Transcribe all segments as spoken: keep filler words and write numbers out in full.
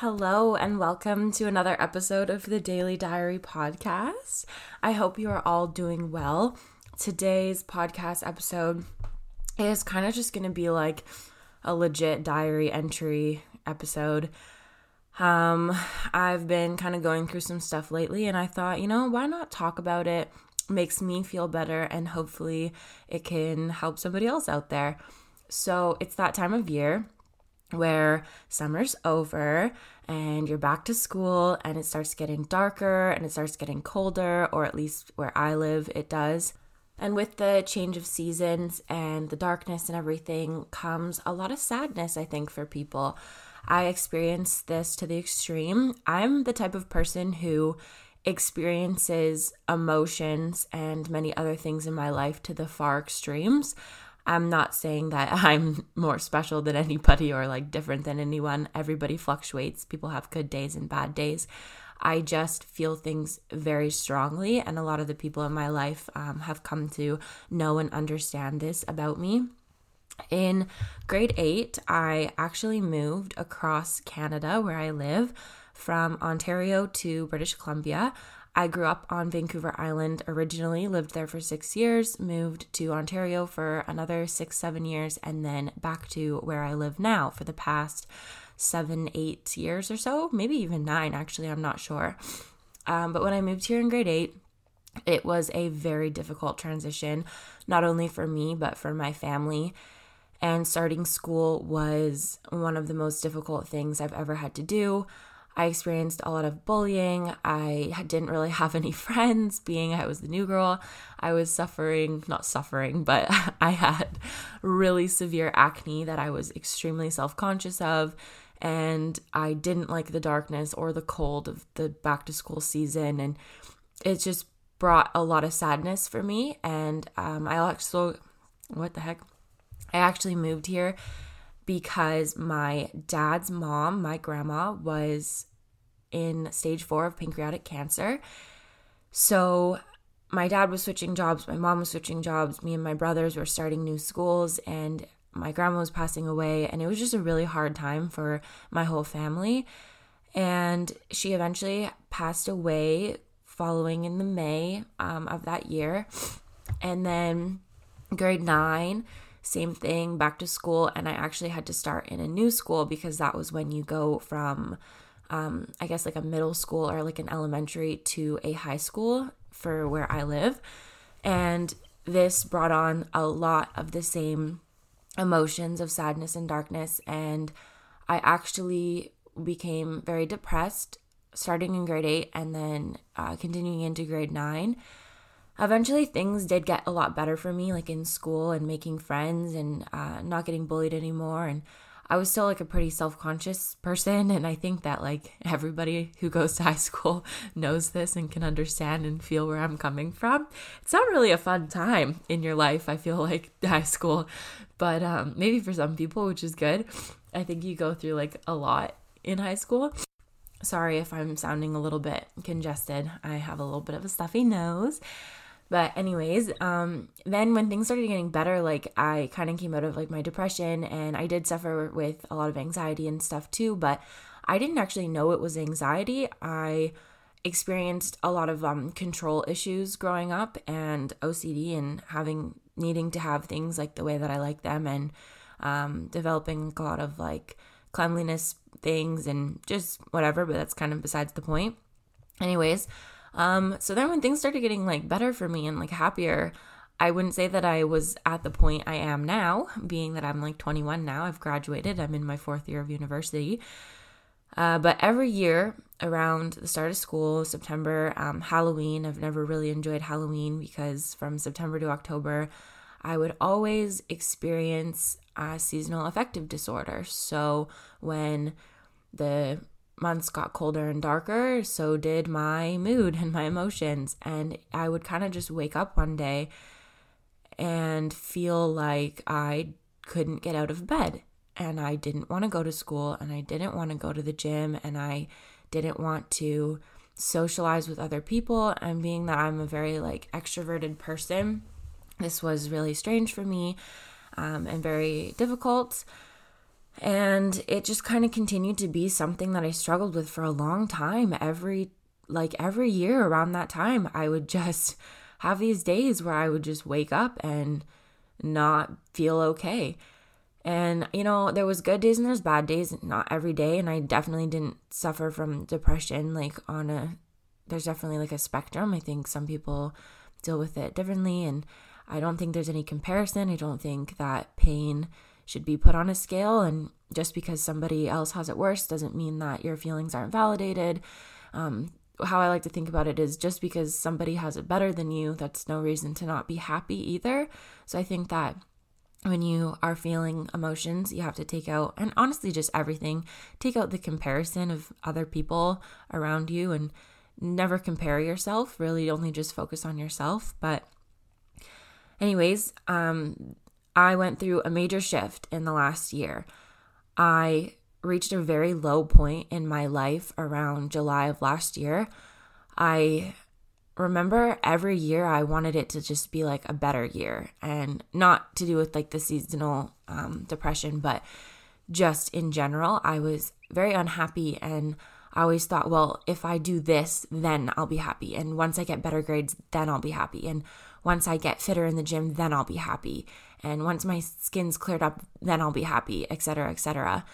Hello and welcome to another episode of the Daily Diary Podcast. I hope you are all doing well. Today's podcast episode is kind of just going to be like a legit diary entry episode. Um, I've been kind of going through some stuff lately and I thought, you know, why not talk about it? Makes me feel better and hopefully it can help somebody else out there. So it's that time of year where summer's over and you're back to school and it starts getting darker and it starts getting colder, or at least where I live, it does. And with the change of seasons and the darkness and everything comes a lot of sadness, I think, for people. I experienced this to the extreme. I'm the type of person who experiences emotions and many other things in my life to the far extremes. I'm not saying that I'm more special than anybody or like different than anyone. Everybody fluctuates. People have good days and bad days. I just feel things very strongly, and a lot of the people in my life um, have come to know and understand this about me. In grade eight, I actually moved across Canada where I live from Ontario to British Columbia. I grew up on Vancouver Island originally, lived there for six years, moved to Ontario for another six, seven years, and then back to where I live now for the past seven, eight years or so, maybe even nine, actually, I'm not sure. Um, but when I moved here in grade eight, it was a very difficult transition, not only for me, but for my family. And starting school was one of the most difficult things I've ever had to do. I experienced a lot of bullying. I didn't really have any friends, being I was the new girl. I was suffering, not suffering, but I had really severe acne that I was extremely self-conscious of, and I didn't like the darkness or the cold of the back-to-school season, and it just brought a lot of sadness for me, and um, I also, what the heck, I actually moved here because my dad's mom, my grandma, was in stage four of pancreatic cancer. So my dad was switching jobs, my mom was switching jobs, me and my brothers were starting new schools, and my grandma was passing away, and it was just a really hard time for my whole family. And she eventually passed away following in the May um, of that year. And then grade nine, same thing, back to school, and I actually had to start in a new school because that was when you go from, um, I guess, like a middle school or like an elementary to a high school for where I live, and this brought on a lot of the same emotions of sadness and darkness, and I actually became very depressed starting in grade eight and then uh, continuing into grade nine. Eventually, things did get a lot better for me, like in school and making friends and uh, not getting bullied anymore. And I was still like a pretty self-conscious person. And I think that like everybody who goes to high school knows this and can understand and feel where I'm coming from. It's not really a fun time in your life, I feel like, high school. But um, maybe for some people, which is good. I think you go through like a lot in high school. Sorry if I'm sounding a little bit congested. I have a little bit of a stuffy nose. But anyways, um, then when things started getting better, like I kind of came out of like my depression, and I did suffer with a lot of anxiety and stuff too, but I didn't actually know it was anxiety. I experienced a lot of um, control issues growing up, and O C D, and having needing to have things like the way that I like them, and um, developing a lot of like cleanliness things and just whatever, but that's kind of besides the point. Anyways. Um, so then when things started getting like better for me and like happier, I wouldn't say that I was at the point I am now, being that I'm like twenty-one now, I've graduated, I'm in my fourth year of university. Uh, but every year around the start of school, September, um, Halloween, I've never really enjoyed Halloween because from September to October, I would always experience uh, seasonal affective disorder. So when the months got colder and darker, so did my mood and my emotions, and I would kind of just wake up one day and feel like I couldn't get out of bed, and I didn't want to go to school, and I didn't want to go to the gym, and I didn't want to socialize with other people, and being that I'm a very like extroverted person, this was really strange for me um, and very difficult. And it just kind of continued to be something that I struggled with for a long time. Every, like every year around that time, I would just have these days where I would just wake up and not feel okay. And, you know, there was good days and there's bad days, not every day. And I definitely didn't suffer from depression, like on a, there's definitely like a spectrum. I think some people deal with it differently. And I don't think there's any comparison. I don't think that pain should be put on a scale, and just because somebody else has it worse doesn't mean that your feelings aren't validated. Um, how I like to think about it is just because somebody has it better than you, that's no reason to not be happy either. So I think that when you are feeling emotions, you have to take out, and honestly just everything, take out the comparison of other people around you and never compare yourself, really only just focus on yourself. But anyways, um, I went through a major shift in the last year. I reached a very low point in my life around July of last year. I remember every year I wanted it to just be like a better year, and not to do with like the seasonal um, depression, but just in general, I was very unhappy, and I always thought, well, if I do this, then I'll be happy. And once I get better grades, then I'll be happy. And once I get fitter in the gym, then I'll be happy. And once my skin's cleared up, then I'll be happy, et cetera, et cetera.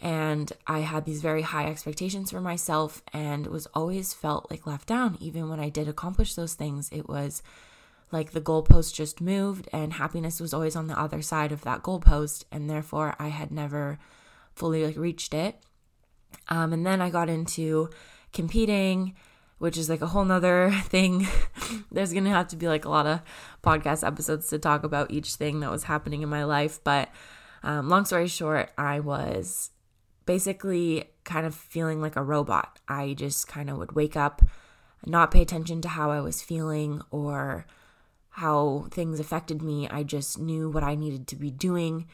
And I had these very high expectations for myself, and was always felt like left down. Even when I did accomplish those things, it was like the goalpost just moved, and happiness was always on the other side of that goalpost. And therefore I had never fully like reached it. Um, and then I got into competing, which is like a whole nother thing. There's going to have to be like a lot of podcast episodes to talk about each thing that was happening in my life. But um, long story short, I was basically kind of feeling like a robot. I just kind of would wake up, not pay attention to how I was feeling or how things affected me. I just knew what I needed to be doing,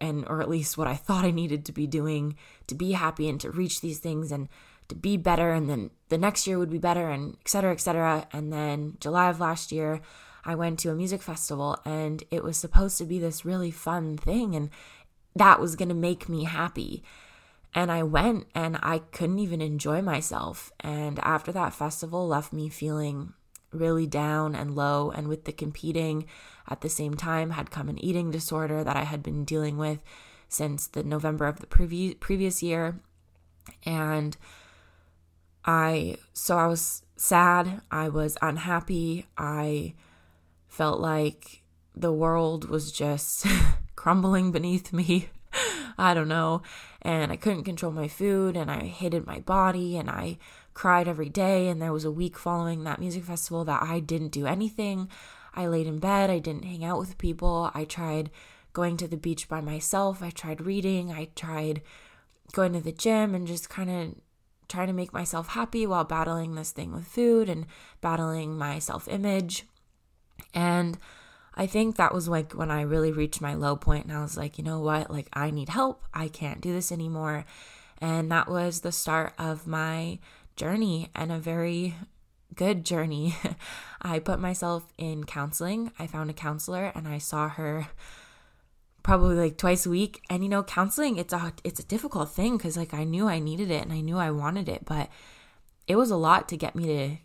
and or at least what I thought I needed to be doing to be happy and to reach these things and to be better, and then the next year would be better, and et cetera, et cetera. And then July of last year, I went to a music festival, and it was supposed to be this really fun thing, and that was going to make me happy. And I went, and I couldn't even enjoy myself. And after that festival left me feeling really down and low, and with the competing at the same time had come an eating disorder that I had been dealing with since the November of the previous previous year. And I, so I was sad, I was unhappy, I felt like the world was just crumbling beneath me, I don't know, and I couldn't control my food, and I hated my body, and I cried every day, and there was a week following that music festival that I didn't do anything. I laid in bed, I didn't hang out with people, I tried going to the beach by myself, I tried reading, I tried going to the gym, and just kind of trying to make myself happy while battling this thing with food and battling my self-image. And I think that was like when I really reached my low point, and I was like, you know what, like I need help. I can't do this anymore. And that was the start of my journey, and a very good journey. I put myself in counseling. I found a counselor, and I saw her probably like twice a week. And you know, counseling, it's a it's a difficult thing, because like I knew I needed it, and I knew I wanted it, but it was a lot to get me to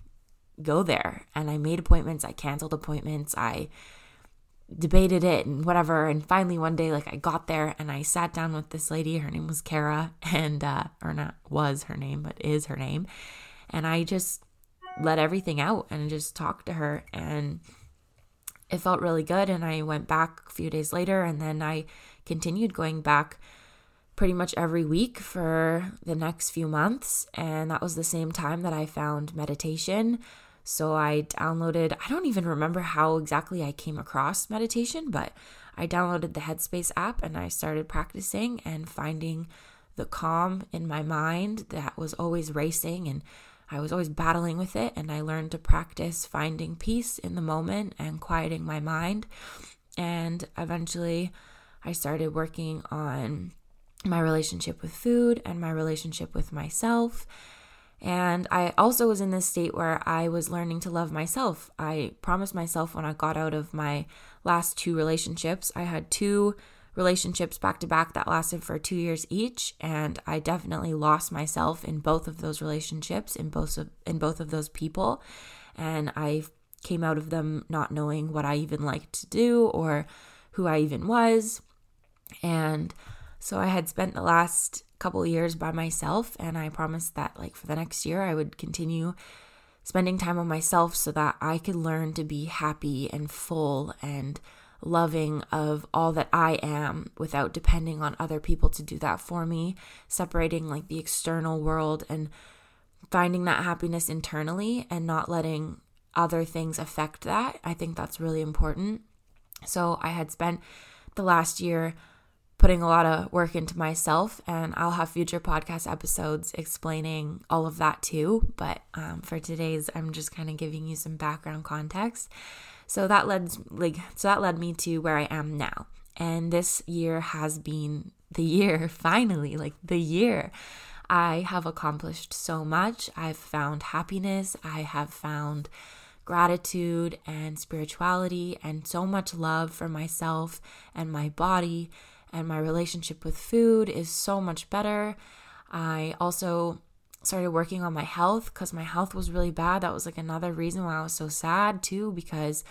go there. And I made appointments, I canceled appointments, I debated it and whatever, and finally one day like I got there, and I sat down with this lady. Her name was Kara, and uh or not was her name but is her name, and I just let everything out and just talked to her, and it felt really good. And I went back a few days later, and then I continued going back pretty much every week for the next few months. And that was the same time that I found meditation. So I downloaded, I don't even remember how exactly I came across meditation, but I downloaded the Headspace app, and I started practicing and finding the calm in my mind that was always racing, and I was always battling with it. And I learned to practice finding peace in the moment and quieting my mind. And eventually I started working on my relationship with food and my relationship with myself. And I also was in this state where I was learning to love myself. I promised myself when I got out of my last two relationships, I had two relationships back to back that lasted for two years each, and I definitely lost myself in both of those relationships, in both of, in both of those people, and I came out of them not knowing what I even liked to do or who I even was. And so I had spent the last couple years by myself, and I promised that like for the next year I would continue spending time on myself so that I could learn to be happy and full and loving of all that I am without depending on other people to do that for me, separating like the external world and finding that happiness internally and not letting other things affect that. I think that's really important. So I had spent the last year putting a lot of work into myself, and I'll have future podcast episodes explaining all of that too. But um, for today's, I'm just kind of giving you some background context. So that led, like, so that led me to where I am now. And this year has been the year, finally, like the year. I have accomplished so much. I've found happiness. I have found gratitude and spirituality and so much love for myself and my body. And my relationship with food is so much better. I also started working on my health because my health was really bad. That was like another reason why I was so sad too, because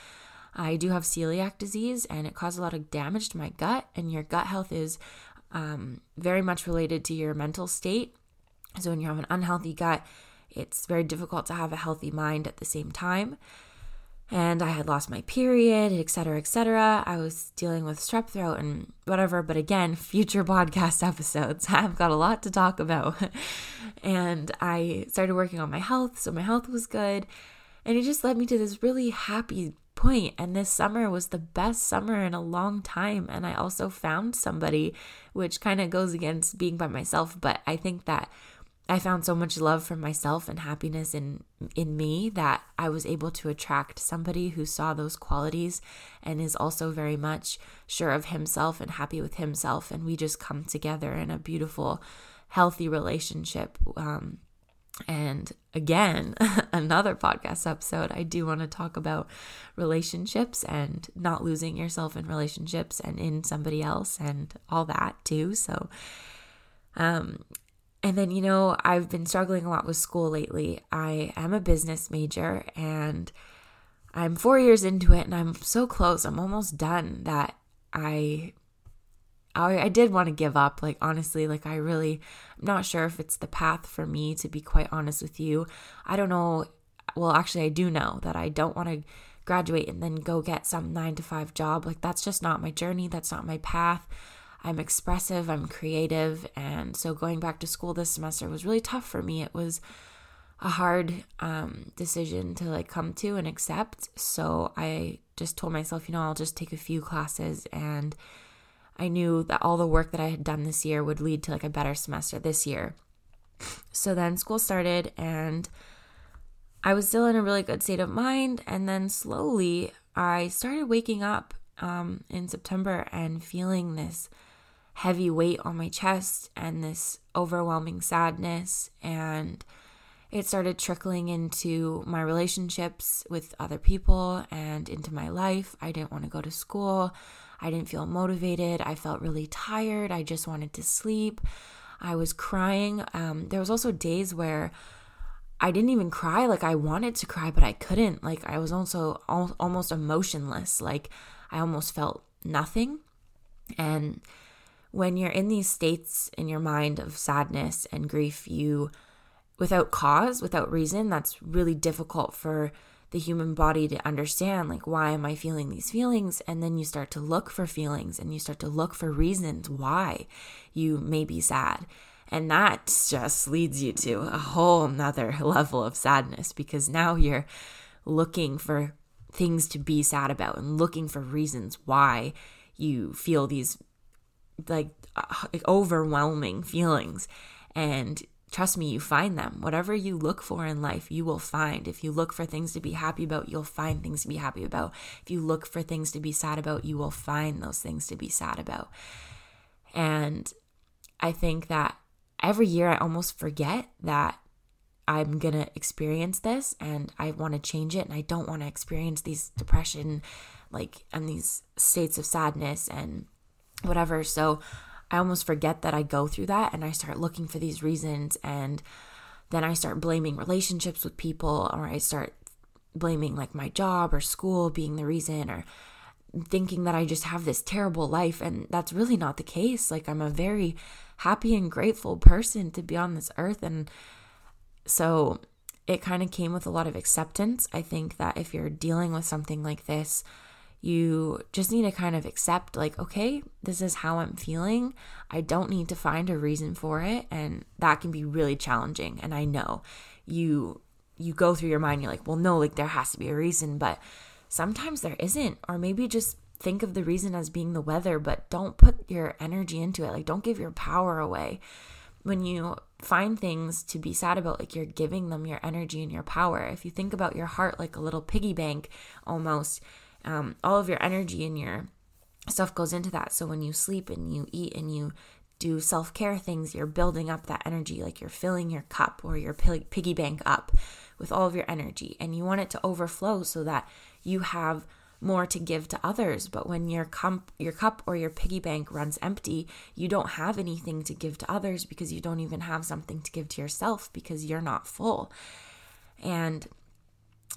I do have celiac disease and it caused a lot of damage to my gut. And your gut health is um, very much related to your mental state. So when you have an unhealthy gut, it's very difficult to have a healthy mind at the same time. And I had lost my period, et cetera, et cetera. I was dealing with strep throat and whatever. But again, future podcast episodes. I've got a lot to talk about. And I started working on my health. So my health was good. And it just led me to this really happy point. And this summer was the best summer in a long time. And I also found somebody, which kind of goes against being by myself. But I think that I found so much love for myself and happiness in in me that I was able to attract somebody who saw those qualities and is also very much sure of himself and happy with himself. And we just come together in a beautiful, healthy relationship. Um, and again, another podcast episode, I do want to talk about relationships and not losing yourself in relationships and in somebody else and all that too. So, um. And then, you know, I've been struggling a lot with school lately. I am a business major and I'm four years into it and I'm so close. I'm almost done that I I, I did want to give up. Like, honestly, like I really, I'm not sure if it's the path for me, to be quite honest with you. I don't know. Well, actually, I do know that I don't want to graduate and then go get some nine to five job. Like, that's just not my journey. That's not my path. I'm expressive, I'm creative, and so going back to school this semester was really tough for me. It was a hard um, decision to like come to and accept, so I just told myself, you know, I'll just take a few classes, and I knew that all the work that I had done this year would lead to like a better semester this year. So then school started, and I was still in a really good state of mind, and then slowly I started waking up um, in September and feeling this heavy weight on my chest and this overwhelming sadness, and it started trickling into my relationships with other people and into my life. I didn't want to go to school. I didn't feel motivated. I felt really tired. I just wanted to sleep. I was crying. Um, there was also days where I didn't even cry. Like, I wanted to cry, but I couldn't. Like, I was also al- almost emotionless. Like, I almost felt nothing. And when you're in these states in your mind of sadness and grief, you, without cause, without reason, that's really difficult for the human body to understand, like, why am I feeling these feelings? And then you start to look for feelings and you start to look for reasons why you may be sad. And that just leads you to a whole nother level of sadness, because now you're looking for things to be sad about and looking for reasons why you feel these like overwhelming feelings. And trust me, you find them. Whatever you look for in life, you will find. If you look for things to be happy about, you'll find things to be happy about. If you look for things to be sad about, you will find those things to be sad about. And I think that every year I almost forget that I'm going to experience this, and I want to change it, and I don't want to experience these depression like and these states of sadness and whatever. So I almost forget that I go through that, and I start looking for these reasons, and then I start blaming relationships with people, or I start blaming like my job or school being the reason, or thinking that I just have this terrible life, and that's really not the case. Like, I'm a very happy and grateful person to be on this earth, and so it kind of came with a lot of acceptance. I think that if you're dealing with something like this, you just need to kind of accept, like, okay, this is how I'm feeling. I don't need to find a reason for it, and that can be really challenging. And I know you you go through your mind, you're like, well, no, like, there has to be a reason, but sometimes there isn't. Or maybe just think of the reason as being the weather, but don't put your energy into it. Like, don't give your power away. When you find things to be sad about, like, you're giving them your energy and your power. If you think about your heart like a little piggy bank almost, um, all of your energy and your stuff goes into that. So when you sleep and you eat and you do self-care things, you're building up that energy. Like, you're filling your cup or your piggy bank up with all of your energy, and you want it to overflow so that you have more to give to others. But when your cup, your cup or your piggy bank runs empty, you don't have anything to give to others, because you don't even have something to give to yourself, because you're not full. And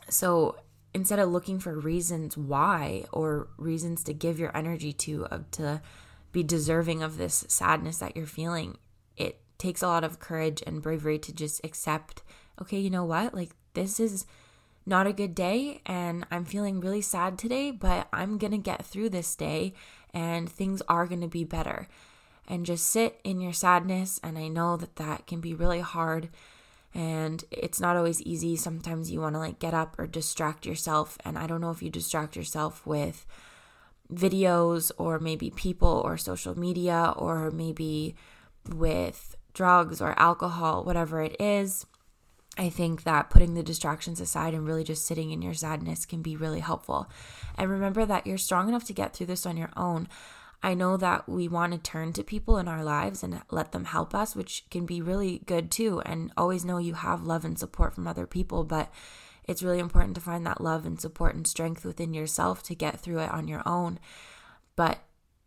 so instead of looking for reasons why, or reasons to give your energy to, uh, to be deserving of this sadness that you're feeling, it takes a lot of courage and bravery to just accept, okay, you know what, like, this is not a good day, and I'm feeling really sad today, but I'm going to get through this day, and things are going to be better. And just sit in your sadness. And I know that that can be really hard, and it's not always easy. Sometimes you want to like get up or distract yourself, and I don't know if you distract yourself with videos, or maybe people, or social media, or maybe with drugs or alcohol, whatever it is. I think that putting the distractions aside and really just sitting in your sadness can be really helpful. And remember that you're strong enough to get through this on your own. I know that we want to turn to people in our lives and let them help us, which can be really good too. And always know you have love and support from other people, but it's really important to find that love and support and strength within yourself to get through it on your own. But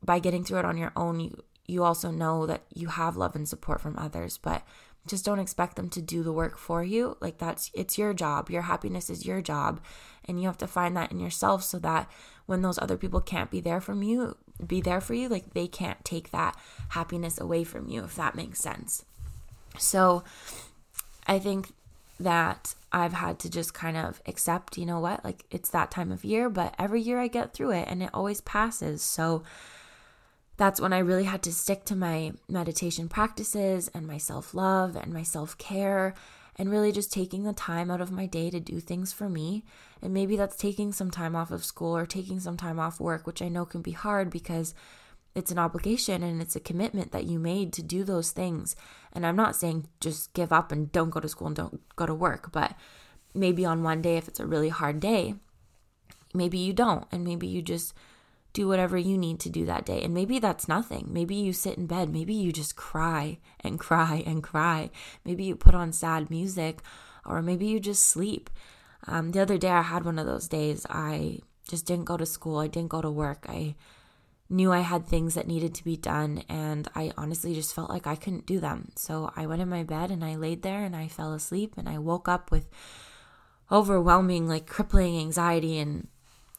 by getting through it on your own, you, you also know that you have love and support from others, but just don't expect them to do the work for you. Like, that's, it's your job. Your happiness is your job. And you have to find that in yourself, so that when those other people can't be there from you, be there for you, like, they can't take that happiness away from you, if that makes sense. So I think that I've had to just kind of accept, you know what, like, it's that time of year, but every year I get through it, and it always passes. So that's when I really had to stick to my meditation practices and my self-love and my self-care, and really just taking the time out of my day to do things for me. And maybe that's taking some time off of school, or taking some time off work, which I know can be hard, because it's an obligation and it's a commitment that you made to do those things. And I'm not saying just give up and don't go to school and don't go to work, but maybe on one day, if it's a really hard day, maybe you don't, and maybe you just do whatever you need to do that day. And maybe that's nothing. Maybe you sit in bed. Maybe you just cry and cry and cry. Maybe you put on sad music, or maybe you just sleep. Um, the other day I had one of those days. I just didn't go to school. I didn't go to work. I knew I had things that needed to be done, and I honestly just felt like I couldn't do them. So I went in my bed and I laid there and I fell asleep, and I woke up with overwhelming, like crippling anxiety and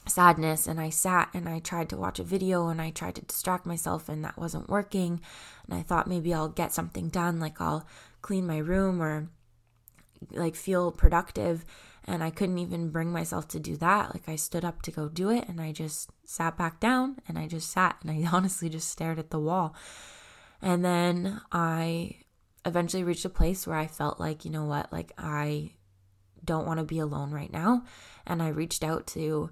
sadness. And I sat and I tried to watch a video, and I tried to distract myself, and that wasn't working. And I thought maybe I'll get something done, like I'll clean my room or like feel productive. And I couldn't even bring myself to do that. Like, I stood up to go do it, and I just sat back down, and I just sat, and I honestly just stared at the wall. And then I eventually reached a place where I felt like, you know what, like, I don't want to be alone right now. And I reached out to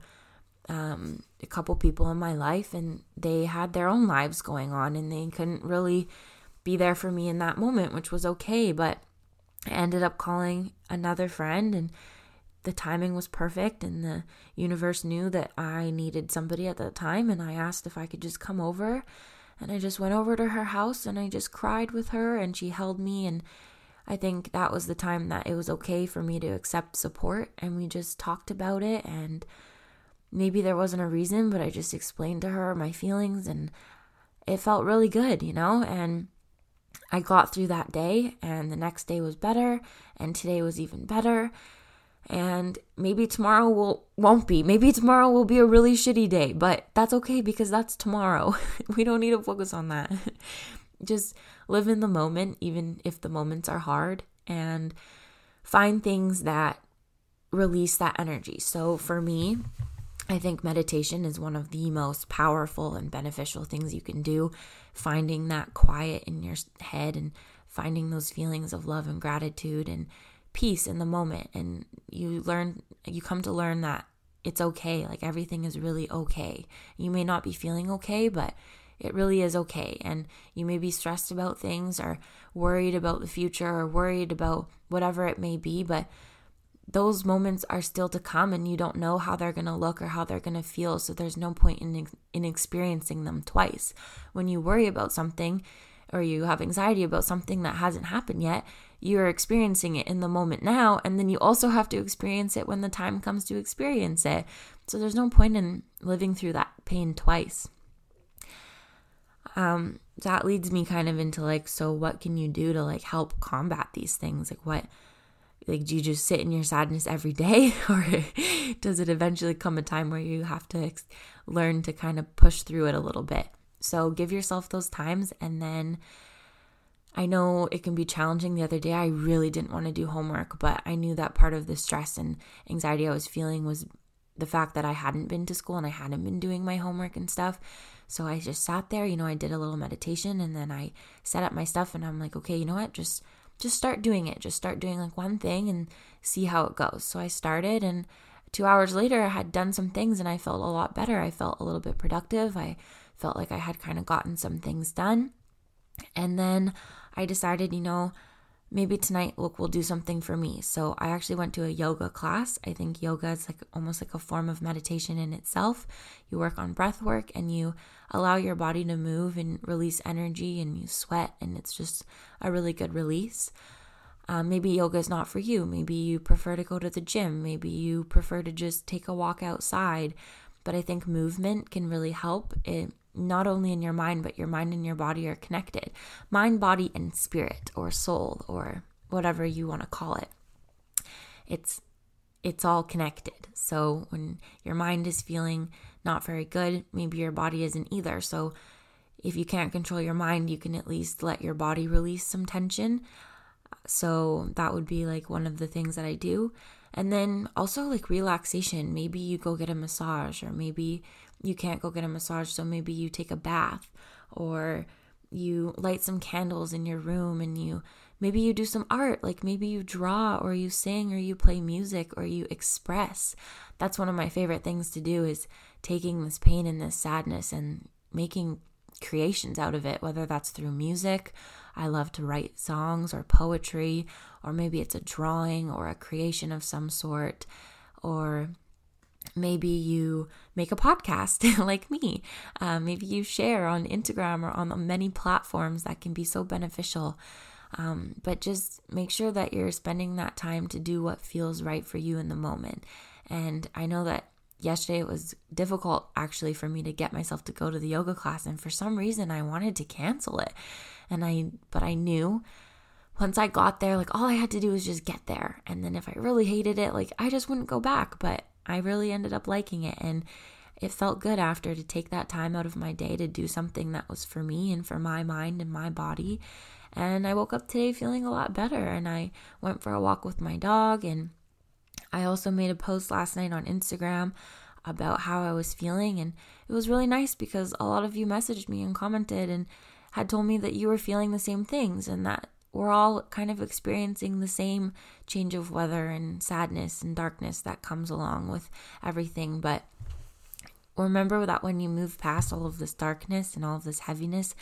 Um, a couple people in my life, and they had their own lives going on, and they couldn't really be there for me in that moment, which was okay. But I ended up calling another friend, and the timing was perfect, and the universe knew that I needed somebody at that time. And I asked if I could just come over, and I just went over to her house, and I just cried with her, and she held me. And I think that was the time that it was okay for me to accept support, and we just talked about it. And maybe there wasn't a reason, but I just explained to her my feelings, and it felt really good, you know, and I got through that day, and the next day was better, and today was even better, and maybe tomorrow will, won't be. Maybe tomorrow will be a really shitty day, but that's okay because that's tomorrow. We don't need to focus on that. Just live in the moment, even if the moments are hard, and find things that release that energy. So for me, I think meditation is one of the most powerful and beneficial things you can do. Finding that quiet in your head and finding those feelings of love and gratitude and peace in the moment. And you learn, you come to learn that it's okay. Like everything is really okay. You may not be feeling okay, but it really is okay. And you may be stressed about things or worried about the future or worried about whatever it may be, but those moments are still to come, and you don't know how they're going to look or how they're going to feel, so there's no point in in experiencing them twice. When you worry about something or you have anxiety about something that hasn't happened yet, you're experiencing it in the moment now, and then you also have to experience it when the time comes to experience it. So there's no point in living through that pain twice. Um, that leads me kind of into like, so what can you do to like help combat these things? Like what... Like, do you just sit in your sadness every day, or does it eventually come a time where you have to ex- learn to kind of push through it a little bit? So give yourself those times. And then I know it can be challenging. The other day, I really didn't want to do homework, but I knew that part of the stress and anxiety I was feeling was the fact that I hadn't been to school and I hadn't been doing my homework and stuff. So I just sat there, you know, I did a little meditation, and then I set up my stuff, and I'm like, okay, you know what, just... Just start doing it. Just start doing like one thing and see how it goes. So I started, and two hours later I had done some things and I felt a lot better. I felt a little bit productive. I felt like I had kind of gotten some things done. And then I decided, you know, maybe tonight, look, we'll do something for me. So I actually went to a yoga class. I think yoga is like almost like a form of meditation in itself. You work on breath work and you allow your body to move and release energy, and you sweat, and it's just a really good release. Um, maybe yoga is not for you. Maybe you prefer to go to the gym. Maybe you prefer to just take a walk outside. But I think movement can really help it. Not only in your mind, but your mind and your body are connected. Mind, body, and spirit, or soul, or whatever you want to call it. It's it's all connected. So when your mind is feeling not very good, maybe your body isn't either. So if you can't control your mind, you can at least let your body release some tension. So that would be like one of the things that I do. And then also like relaxation. Maybe you go get a massage, or maybe you can't go get a massage, so maybe you take a bath, or you light some candles in your room, and you maybe you do some art. Like maybe you draw, or you sing, or you play music, or you express. That's one of my favorite things to do, is taking this pain and this sadness and making creations out of it, whether that's through music. I love to write songs or poetry, or maybe it's a drawing or a creation of some sort, or maybe you make a podcast like me. Uh, maybe you share on Instagram or on the many platforms that can be so beneficial. Um, but just make sure that you're spending that time to do what feels right for you in the moment. And I know that yesterday it was difficult actually for me to get myself to go to the yoga class, and for some reason I wanted to cancel it. And I, but I knew once I got there, like all I had to do was just get there. And then if I really hated it, like I just wouldn't go back, but I really ended up liking it. And it felt good after to take that time out of my day to do something that was for me and for my mind and my body. And I woke up today feeling a lot better, and I went for a walk with my dog, and I also made a post last night on Instagram about how I was feeling, and it was really nice because a lot of you messaged me and commented and had told me that you were feeling the same things, and that we're all kind of experiencing the same change of weather and sadness and darkness that comes along with everything. But remember that when you move past all of this darkness and all of this heaviness,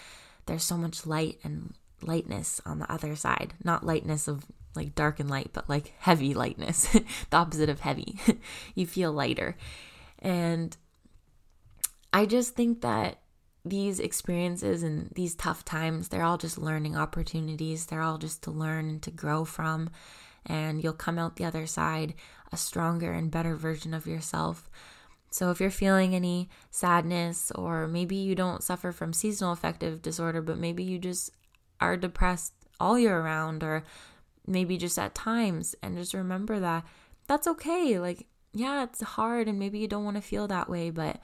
there's so much light and lightness on the other side. Not lightness of like dark and light, but like heavy lightness, the opposite of heavy. You feel lighter. And I just think that these experiences and these tough times, they're all just learning opportunities. They're all just to learn and to grow from. And you'll come out the other side a stronger and better version of yourself. So if you're feeling any sadness, or maybe you don't suffer from seasonal affective disorder, but maybe you just are depressed all year round, or maybe just at times, and just remember that that's okay. Like, yeah, it's hard, and maybe you don't want to feel that way, but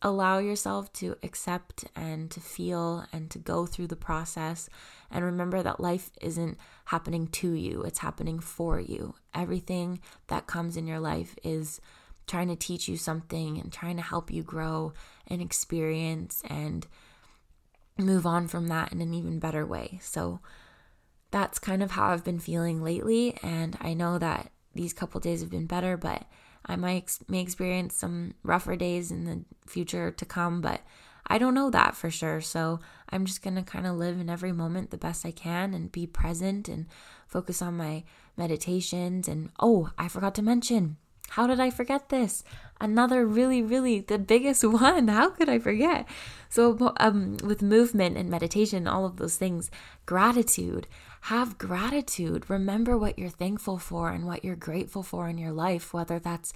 allow yourself to accept and to feel and to go through the process, and remember that life isn't happening to you, it's happening for you. Everything that comes in your life is trying to teach you something and trying to help you grow and experience and move on from that in an even better way. So that's kind of how I've been feeling lately, and I know that these couple days have been better, but I might may experience some rougher days in the future to come, but I don't know that for sure. So I'm just going to kind of live in every moment the best I can and be present and focus on my meditations. And oh, I forgot to mention, how did I forget this? Another really, really the biggest one. How could I forget? So um, with movement and meditation, all of those things, gratitude. Have gratitude. Remember what you're thankful for and what you're grateful for in your life, whether that's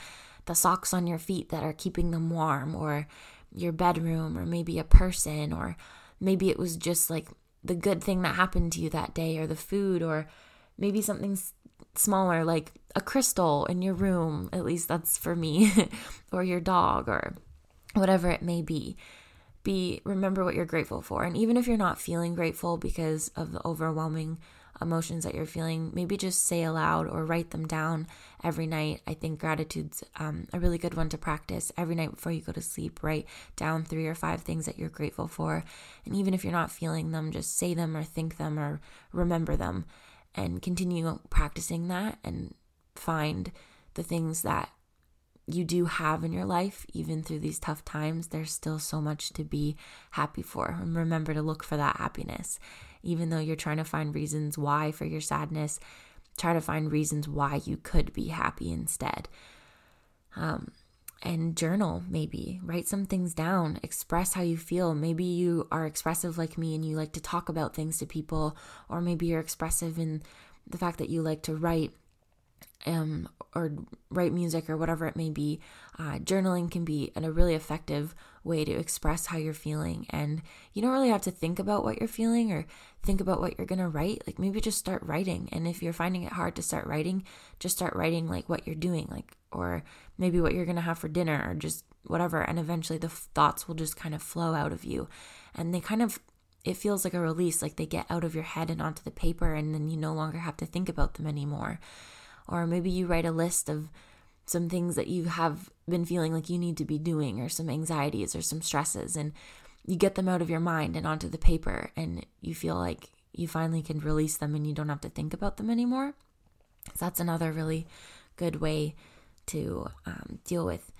the socks on your feet that are keeping them warm, or your bedroom, or maybe a person, or maybe it was just like the good thing that happened to you that day, or the food, or maybe something smaller like a crystal in your room, at least that's for me, or your dog, or whatever it may be. Be, remember what you're grateful for. And even if you're not feeling grateful because of the overwhelming emotions that you're feeling, maybe just say aloud or write them down every night. I think gratitude's um, a really good one to practice. Every night before you go to sleep, write down three or five things that you're grateful for. And even if you're not feeling them, just say them or think them or remember them, and continue practicing that, and find the things that you do have in your life. Even through these tough times, there's still so much to be happy for. And remember to look for that happiness. Even though you're trying to find reasons why for your sadness, try to find reasons why you could be happy instead. Um, and journal, maybe. Write some things down. Express how you feel. Maybe you are expressive like me and you like to talk about things to people, or maybe you're expressive in the fact that you like to write Um, or write music or whatever it may be. Uh, journaling can be a really effective way to express how you're feeling, and you don't really have to think about what you're feeling or think about what you're going to write. Like, maybe just start writing, and if you're finding it hard to start writing, just start writing like what you're doing, like, or maybe what you're going to have for dinner, or just whatever, and eventually the thoughts will just kind of flow out of you, and they kind of it feels like a release, like they get out of your head and onto the paper, and then you no longer have to think about them anymore. Or maybe you write a list of some things that you have been feeling like you need to be doing, or some anxieties or some stresses, and you get them out of your mind and onto the paper, and you feel like you finally can release them and you don't have to think about them anymore. So that's another really good way to um, deal with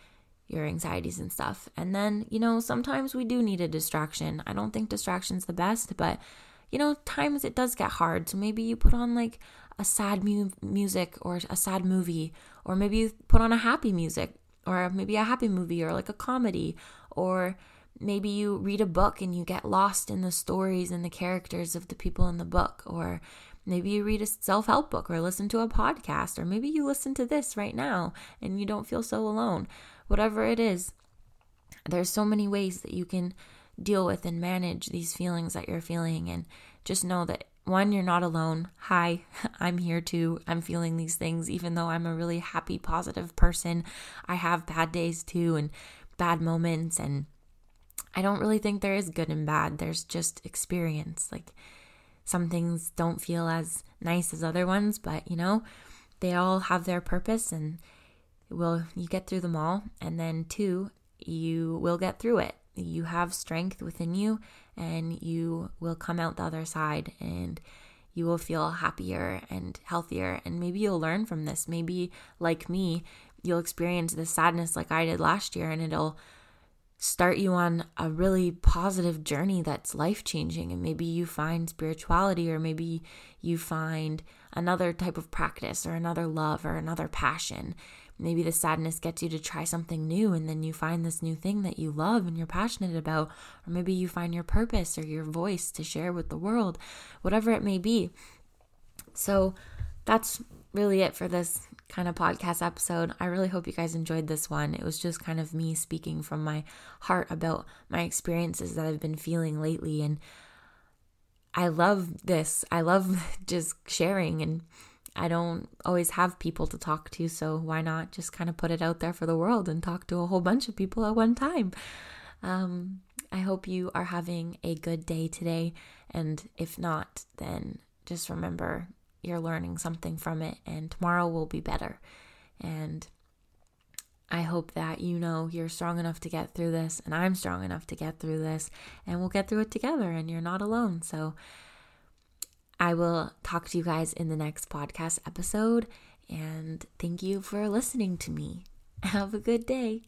your anxieties and stuff. And then, you know, sometimes we do need a distraction. I don't think distraction's the best, but you know, times it does get hard. So maybe you put on like a sad mu- music or a sad movie, or maybe you put on a happy music, or maybe a happy movie, or like a comedy, or maybe you read a book and you get lost in the stories and the characters of the people in the book, or maybe you read a self-help book or listen to a podcast, or maybe you listen to this right now and you don't feel so alone. Whatever it is, there's so many ways that you can deal with and manage these feelings that you're feeling, and just know that, one, you're not alone. Hi, I'm here too. I'm feeling these things. Even though I'm a really happy, positive person, I have bad days too, and bad moments, and I don't really think there is good and bad. There's just experience. Like, some things don't feel as nice as other ones, but you know, they all have their purpose, and well, you get through them all. And then two, you will get through it. You have strength within you, and you will come out the other side, and you will feel happier and healthier. And maybe you'll learn from this. Maybe, like me, you'll experience this sadness like I did last year, and it'll start you on a really positive journey that's life-changing. And maybe you find spirituality, or maybe you find another type of practice, or another love, or another passion. Maybe the sadness gets you to try something new, and then you find this new thing that you love and you're passionate about, or maybe you find your purpose or your voice to share with the world, whatever it may be. So that's really it for this kind of podcast episode. I really hope you guys enjoyed this one. It was just kind of me speaking from my heart about my experiences that I've been feeling lately. And I love this. I love just sharing, and I don't always have people to talk to, so why not just kind of put it out there for the world and talk to a whole bunch of people at one time. Um, I hope you are having a good day today, and if not, then just remember you're learning something from it, and tomorrow will be better. And I hope that you know you're strong enough to get through this, and I'm strong enough to get through this, and we'll get through it together, and you're not alone. So I will talk to you guys in the next podcast episode, and thank you for listening to me. Have a good day.